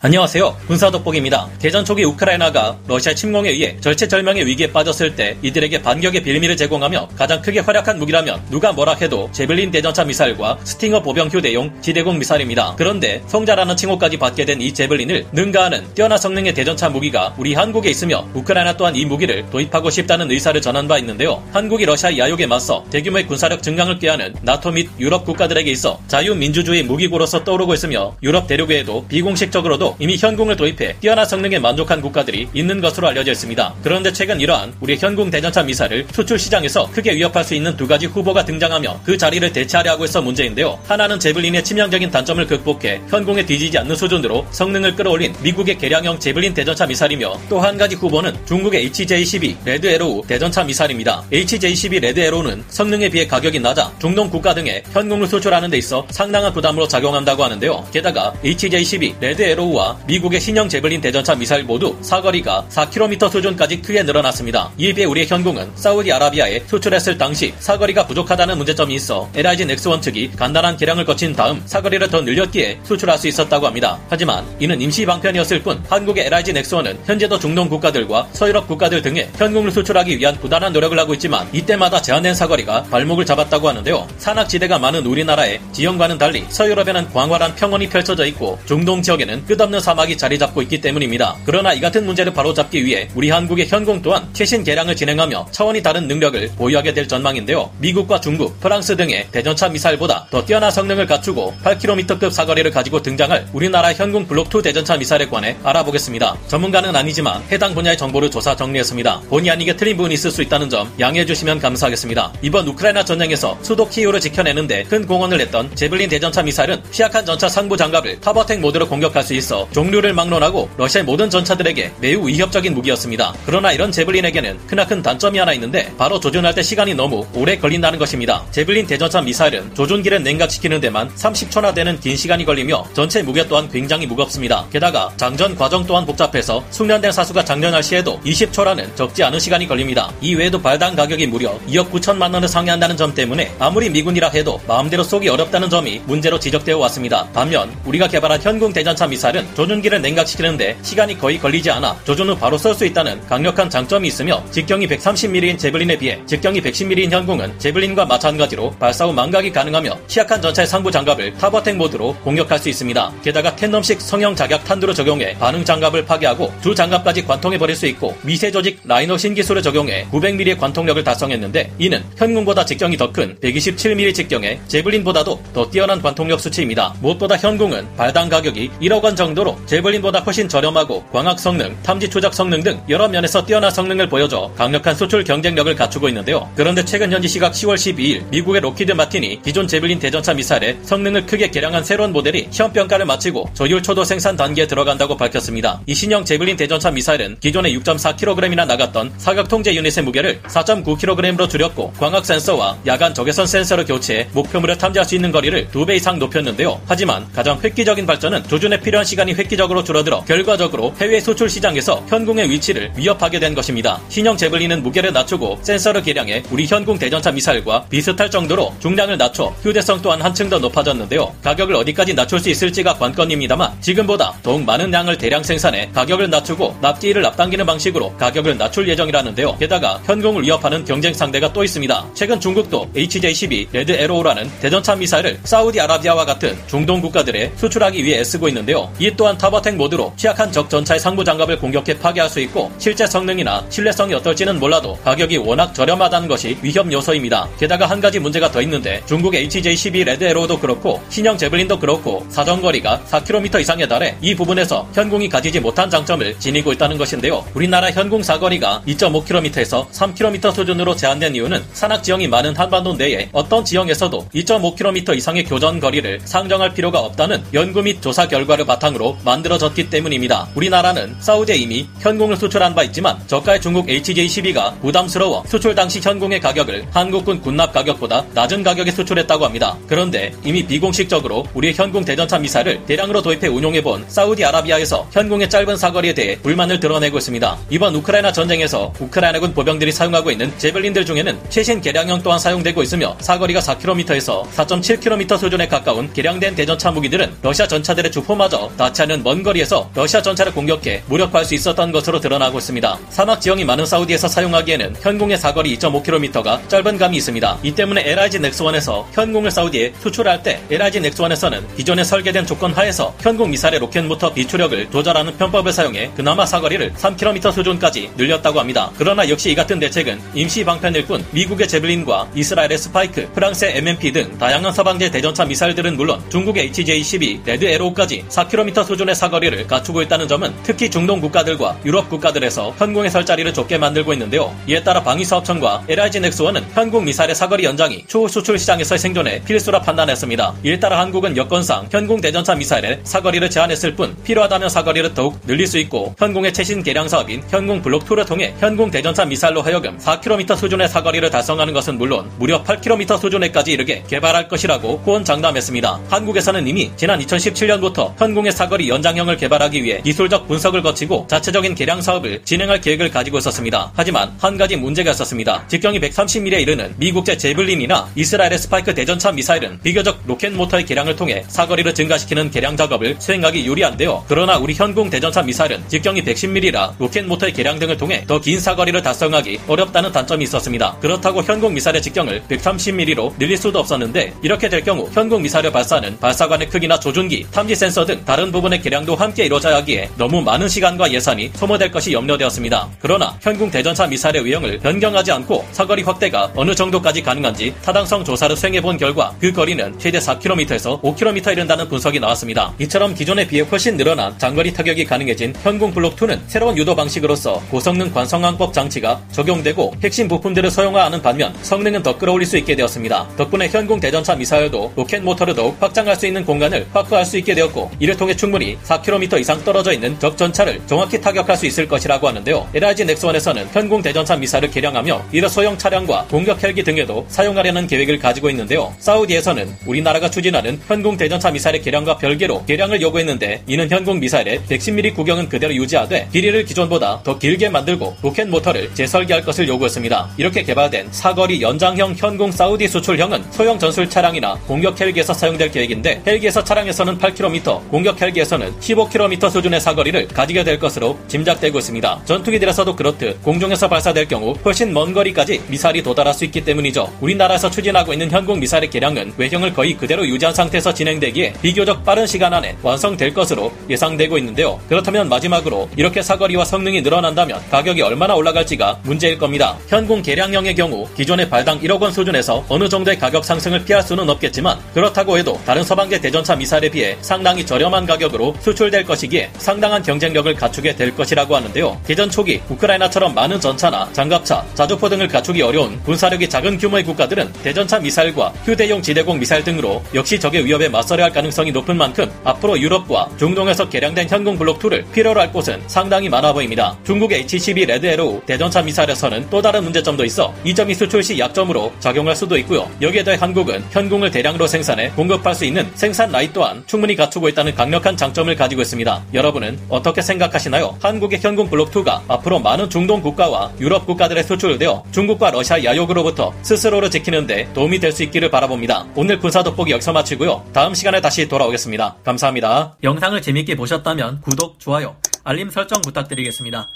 안녕하세요. 군사돋보기입니다. 대전 초기 우크라이나가 러시아 침공에 의해 절체절명의 위기에 빠졌을 때 이들에게 반격의 빌미를 제공하며 가장 크게 활약한 무기라면 누가 뭐라 해도 제벨린 대전차 미사일과 스팅어 보병 휴대용 지대공 미사일입니다. 그런데 성자라는 칭호까지 받게 된 이 제벨린을 능가하는 뛰어난 성능의 대전차 무기가 우리 한국에 있으며 우크라이나 또한 이 무기를 도입하고 싶다는 의사를 전한 바 있는데요. 한국이 러시아 야욕에 맞서 대규모의 군사력 증강을 꾀하는 나토 및 유럽 국가들에게 있어 자유민주주의 무기고로서 떠오르고 있으며 유럽 대륙외에도 비공식적으로도 이미 현궁을 도입해 뛰어난 성능에 만족한 국가들이 있는 것으로 알려져 있습니다. 그런데 최근 이러한 우리의 현궁 대전차 미사를 수출 시장에서 크게 위협할 수 있는 두 가지 후보가 등장하며 그 자리를 대체하려 하고 있어 문제인데요. 하나는 제블린의 치명적인 단점을 극복해 현궁에 뒤지지 않는 수준으로 성능을 끌어올린 미국의 개량형 제블린 대전차 미사일이며 또 한 가지 후보는 중국의 HJ-12 레드 에로우 대전차 미사일입니다. HJ-12 레드 에로우는 성능에 비해 가격이 낮아 중동 국가 등에 현궁을 수출하는 데 있어 상당한 부담으로 작용한다고 하는데요. 게다가 HJ-12 레드 에로우 미국의 신형 제블린 대전차 미사일 모두 사거리가 4km 수준까지 크게 늘어났습니다. 이에 비해 우리의 현궁은 사우디아라비아에 수출했을 당시 사거리가 부족하다는 문제점이 있어 LI진 X1 측이 간단한 개량을 거친 다음 사거리를 더 늘렸기에 수출할 수 있었다고 합니다. 하지만 이는 임시 방편이었을 뿐 한국의 LI진 X1은 현재도 중동 국가들과 서유럽 국가들 등에 현궁을 수출하기 위한 부단한 노력을 하고 있지만 이때마다 제한된 사거리가 발목을 잡았다고 하는데요. 산악지대가 많은 우리나라의 지형과는 달리 서유럽에는 광활한 평원이 펼쳐져 있고 중동 지역에는 끝없는 사막이 자리잡고 있기 때문입니다. 그러나 이 같은 문제를 바로잡기 위해 우리 한국의 현궁 또한 최신 개량을 진행하며 차원이 다른 능력을 보유하게 될 전망인데요. 미국과 중국, 프랑스 등의 대전차 미사일보다 더 뛰어난 성능을 갖추고 8km급 사거리를 가지고 등장할 우리나라 현궁 블록2 대전차 미사일에 관해 알아보겠습니다. 전문가는 아니지만 해당 분야의 정보를 조사 정리했습니다. 본의 아니게 틀린 부분이 있을 수 있다는 점 양해해 주시면 감사하겠습니다. 이번 우크라이나 전쟁에서 수도 키이우를 지켜내는데 큰 공헌을 했던 제블린 대전차 미사일은 취약한 전차 상부 장갑을 타버텍 모드로 공격할 수 있어 종류를 막론하고 러시아의 모든 전차들에게 매우 위협적인 무기였습니다. 그러나 이런 제블린에게는 크나큰 단점이 하나 있는데 바로 조준할 때 시간이 너무 오래 걸린다는 것입니다. 제블린 대전차 미사일은 조준기를 냉각시키는 데만 30초나 되는 긴 시간이 걸리며 전체 무게 또한 굉장히 무겁습니다. 게다가 장전 과정 또한 복잡해서 숙련된 사수가 장전할 시에도 20초라는 적지 않은 시간이 걸립니다. 이외에도 발당 가격이 무려 2억 9천만 원을 상회한다는 점 때문에 아무리 미군이라 해도 마음대로 쏘기 어렵다는 점이 문제로 지적되어 왔습니다. 반면 우리가 개발한 현궁 대전차 미사일은 조준기를 냉각시키는데 시간이 거의 걸리지 않아 조준 후 바로 쏠 수 있다는 강력한 장점이 있으며 직경이 130mm인 제블린에 비해 직경이 110mm인 현궁은 제블린과 마찬가지로 발사 후 망각이 가능하며 취약한 전차의 상부 장갑을 타버텍 모드로 공격할 수 있습니다. 게다가 텐덤식 성형 자격 탄두를 적용해 반응 장갑을 파괴하고 두 장갑까지 관통해버릴 수 있고 미세 조직 라이너 신기술을 적용해 900mm의 관통력을 달성했는데 이는 현궁보다 직경이 더 큰 127mm 직경의 제블린보다도 더 뛰어난 관통력 수치입니다. 무엇보다 현궁은 발당 가격이 1억 원 정도 제블린보다 훨씬 저렴하고 광학 성능, 탐지 추적 성능 등 여러 면에서 뛰어난 성능을 보여줘 강력한 수출 경쟁력을 갖추고 있는데요. 그런데 최근 현지 시각 10월 12일 미국의 록히드 마틴이 기존 제블린 대전차 미사일의 성능을 크게 개량한 새로운 모델이 시험 평가를 마치고 조율 초도 생산 단계에 들어간다고 밝혔습니다. 이 신형 제블린 대전차 미사일은 기존의 6.4kg이나 나갔던 사격 통제 유닛의 무게를 4.9kg으로 줄였고 광학 센서와 야간 적외선 센서를 교체해 목표물을 탐지할 수 있는 거리를 2배 이상 높였는데요. 하지만 가장 획기적인 발전은 조준에 필요한 시간이 획기적으로 줄어들어 결과적으로 해외 수출 시장에서 현궁의 위치를 위협하게 된 것입니다. 신형 제블린은 무게를 낮추고 센서를 개량해 우리 현궁 대전차 미사일과 비슷할 정도로 중량을 낮춰 휴대성 또한 한층 더 높아졌는데요. 가격을 어디까지 낮출 수 있을지가 관건입니다만 지금보다 더욱 많은 양을 대량 생산해 가격을 낮추고 납기를 앞당기는 방식으로 가격을 낮출 예정이라는데요. 게다가 현궁을 위협하는 경쟁 상대가 또 있습니다. 최근 중국도 HJ-12 레드 에로우라는 대전차 미사일을 사우디아라비아와 같은 중동 국가들에 수출하기 위해 애쓰고 있는데요. 이 또한 타버텍 모드로 취약한 적 전차의 상부 장갑을 공격해 파괴할 수 있고 실제 성능이나 신뢰성이 어떨지는 몰라도 가격이 워낙 저렴하다는 것이 위협 요소입니다. 게다가 한 가지 문제가 더 있는데 중국의 HJ-12 레드 에로우도 그렇고 신형 제블린도 그렇고 사정거리가 4km 이상에 달해 이 부분에서 현궁이 가지지 못한 장점을 지니고 있다는 것인데요. 우리나라 현궁 사거리가 2.5km에서 3km 수준으로 제한된 이유는 산악 지형이 많은 한반도 내에 어떤 지형에서도 2.5km 이상의 교전 거리를 상정할 필요가 없다는 연구 및 조사 결과를 바탕으로 시스템으로 만들어졌기 때문입니다. 우리나라는 사우디에 이미 현공을 수출한 바 있지만 저가의 중국 HJ-12가 부담스러워 수출 당시 현공의 가격을 한국군 군납 가격보다 낮은 가격에 수출했다고 합니다. 그런데 이미 비공식적으로 우리의 현공 대전차 미사일을 대량으로 도입해 운용해본 사우디아라비아에서 현공의 짧은 사거리에 대해 불만을 드러내고 있습니다. 이번 우크라이나 전쟁에서 우크라이나군 보병들이 사용하고 있는 제벨린들 중에는 최신 개량형 또한 사용되고 있으며 사거리가 4km에서 4.7km 수준에 가까운 개량된 대전차 무기들은 러시아 전차들의 주포마저 닿지 않은 먼 거리에서 러시아 전차를 공격해 무력화할 수 있었던 것으로 드러나고 있습니다. 사막 지형이 많은 사우디에서 사용하기에는 현공의 사거리 2.5km가 짧은 감이 있습니다. 이 때문에 LRG 넥스원에서 현공을 사우디에 수출할 때 LRG 넥스원에서는 기존에 설계된 조건 하에서 현공 미사일의 로켓모터 비추력을 조절하는 편법을 사용해 그나마 사거리를 3km 수준까지 늘렸다고 합니다. 그러나 역시 이 같은 대책은 임시 방편일 뿐 미국의 제블린과 이스라엘의 스파이크, 프랑스의 MMP 등 다양한 서방제 대전차 미사일들은 물론 중국의 HJ-12, 레드 에로우까지 4km 수준의 사거리를 갖추고 있다는 점은 특히 중동 국가들과 유럽 국가들에서 현공의 설 자리를 좁게 만들고 있는데요. 이에 따라 방위사업청과 LRG 넥스원은 현공 미사일의 사거리 연장이 추후 수출 시장에서 생존에 필수라 판단했습니다. 이에 따라 한국은 여건상 현공 대전차 미사일의 사거리를 제한했을 뿐 필요하다면 사거리를 더욱 늘릴 수 있고 현공의 최신 개량 사업인 현공 블록2를 통해 현공 대전차 미사일로 하여금 4km 수준의 사거리를 달성하는 것은 물론 무려 8km 수준에까지 이르게 개발할 것이라고 호언장담했습니다. 한국에서는 이미 지난 2017년부터 현공의 사거리 연장형을 개발하기 위해 기술적 분석을 거치고 자체적인 개량 사업을 진행할 계획을 가지고 있었습니다. 하지만 한 가지 문제가 있었습니다. 직경이 130mm에 이르는 미국제 제블린이나 이스라엘의 스파이크 대전차 미사일은 비교적 로켓 모터의 개량을 통해 사거리를 증가시키는 개량 작업을 수행하기 유리한데요. 그러나 우리 현공 대전차 미사일은 직경이 110mm라 로켓 모터의 개량 등을 통해 더 긴 사거리를 달성하기 어렵다는 단점이 있었습니다. 그렇다고 현공 미사일의 직경을 130mm로 늘릴 수도 없었는데 이렇게 될 경우 현공 미사일의 발사는 발사관의 크기나 조준기, 탐지 센서 등 다른 부분의 개량도 함께 이루어져야 하기에 너무 많은 시간과 예산이 소모될 것이 염려되었습니다. 그러나 현공 대전차 미사일의 외형을 변경하지 않고 사거리 확대가 어느 정도까지 가능한지 타당성 조사를 수행해본 결과 그 거리는 최대 4km에서 5km 이른다는 분석이 나왔습니다. 이처럼 기존에 비해 훨씬 늘어난 장거리 타격이 가능해진 현공 블록2는 새로운 유도 방식으로서 고성능 관성항법 장치가 적용되고 핵심 부품들을 소형화하는 반면 성능은 더 끌어올릴 수 있게 되었습니다. 덕분에 현공 대전차 미사일도 로켓 모터를 더욱 확장할 수 있는 공간을 확보할 수 있게 되었고 이를 통해 충분히 4km 이상 떨어져 있는 적 전차를 정확히 타격할 수 있을 것이라고 하는데요. LRG 넥스원에서는 현공 대전차 미사일을 개량하며 이를 소형 차량과 공격 헬기 등에도 사용하려는 계획을 가지고 있는데요. 사우디에서는 우리나라가 추진하는 현공 대전차 미사일의 개량과 별개로 개량을 요구했는데 이는 현공 미사일의 110mm 구경은 그대로 유지하되 길이를 기존보다 더 길게 만들고 로켓 모터를 재설계할 것을 요구했습니다. 이렇게 개발된 사거리 연장형 현공 사우디 수출형은 소형 전술 차량이나 공격 헬기에서 사용될 계획인데 헬기에서 차량에서는 8km, 공격 헬기에서는 15km 수준의 사거리를 가지게 될 것으로 짐작되고 있습니다. 전투기들에서도 그렇듯 공중에서 발사될 경우 훨씬 먼 거리까지 미사일이 도달할 수 있기 때문이죠. 우리나라에서 추진하고 있는 현공 미사일의 개량은 외형을 거의 그대로 유지한 상태에서 진행되기에 비교적 빠른 시간 안에 완성될 것으로 예상되고 있는데요. 그렇다면 마지막으로 이렇게 사거리와 성능이 늘어난다면 가격이 얼마나 올라갈지가 문제일 겁니다. 현공 개량형의 경우 기존의 발당 1억 원 수준에서 어느 정도의 가격 상승을 피할 수는 없겠지만 그렇다고 해도 다른 서방제 대전차 미사일에 비해 상당히 저렴한 가격으로 수출될 것이기에 상당한 경쟁력을 갖추게 될 것이라고 하는데요. 개전 초기 우크라이나처럼 많은 전차나 장갑차, 자주포 등을 갖추기 어려운 군사력이 작은 규모의 국가들은 대전차 미사일과 휴대용 지대공 미사일 등으로 역시 적의 위협에 맞서려 할 가능성이 높은 만큼 앞으로 유럽과 중동에서 개량된 현공 블록2를 필요로 할 곳은 상당히 많아 보입니다. 중국의 H-12 레드 에로우 대전차 미사일에서는 또 다른 문제점도 있어 이 점이 수출 시 약점으로 작용할 수도 있고요. 여기에 대해 한국은 현공을 대량으로 생산해 공급할 수 있는 생산 라인 또한 충분히 갖추고 있다는 강력한 장점을 가지고 있습니다. 여러분은 어떻게 생각하시나요? 한국의 현공 블록2가 앞으로 많은 중동 국가와 유럽 국가들에 수출되어 중국과 러시아 야욕으로부터 스스로를 지키는데 도움이 될 수 있기를 바라봅니다. 오늘 군사 돋보기 여기서 마치고요. 다음 시간에 다시 돌아오겠습니다. 감사합니다. 영상을 재밌게 보셨다면 구독, 좋아요, 알림 설정 부탁드리겠습니다.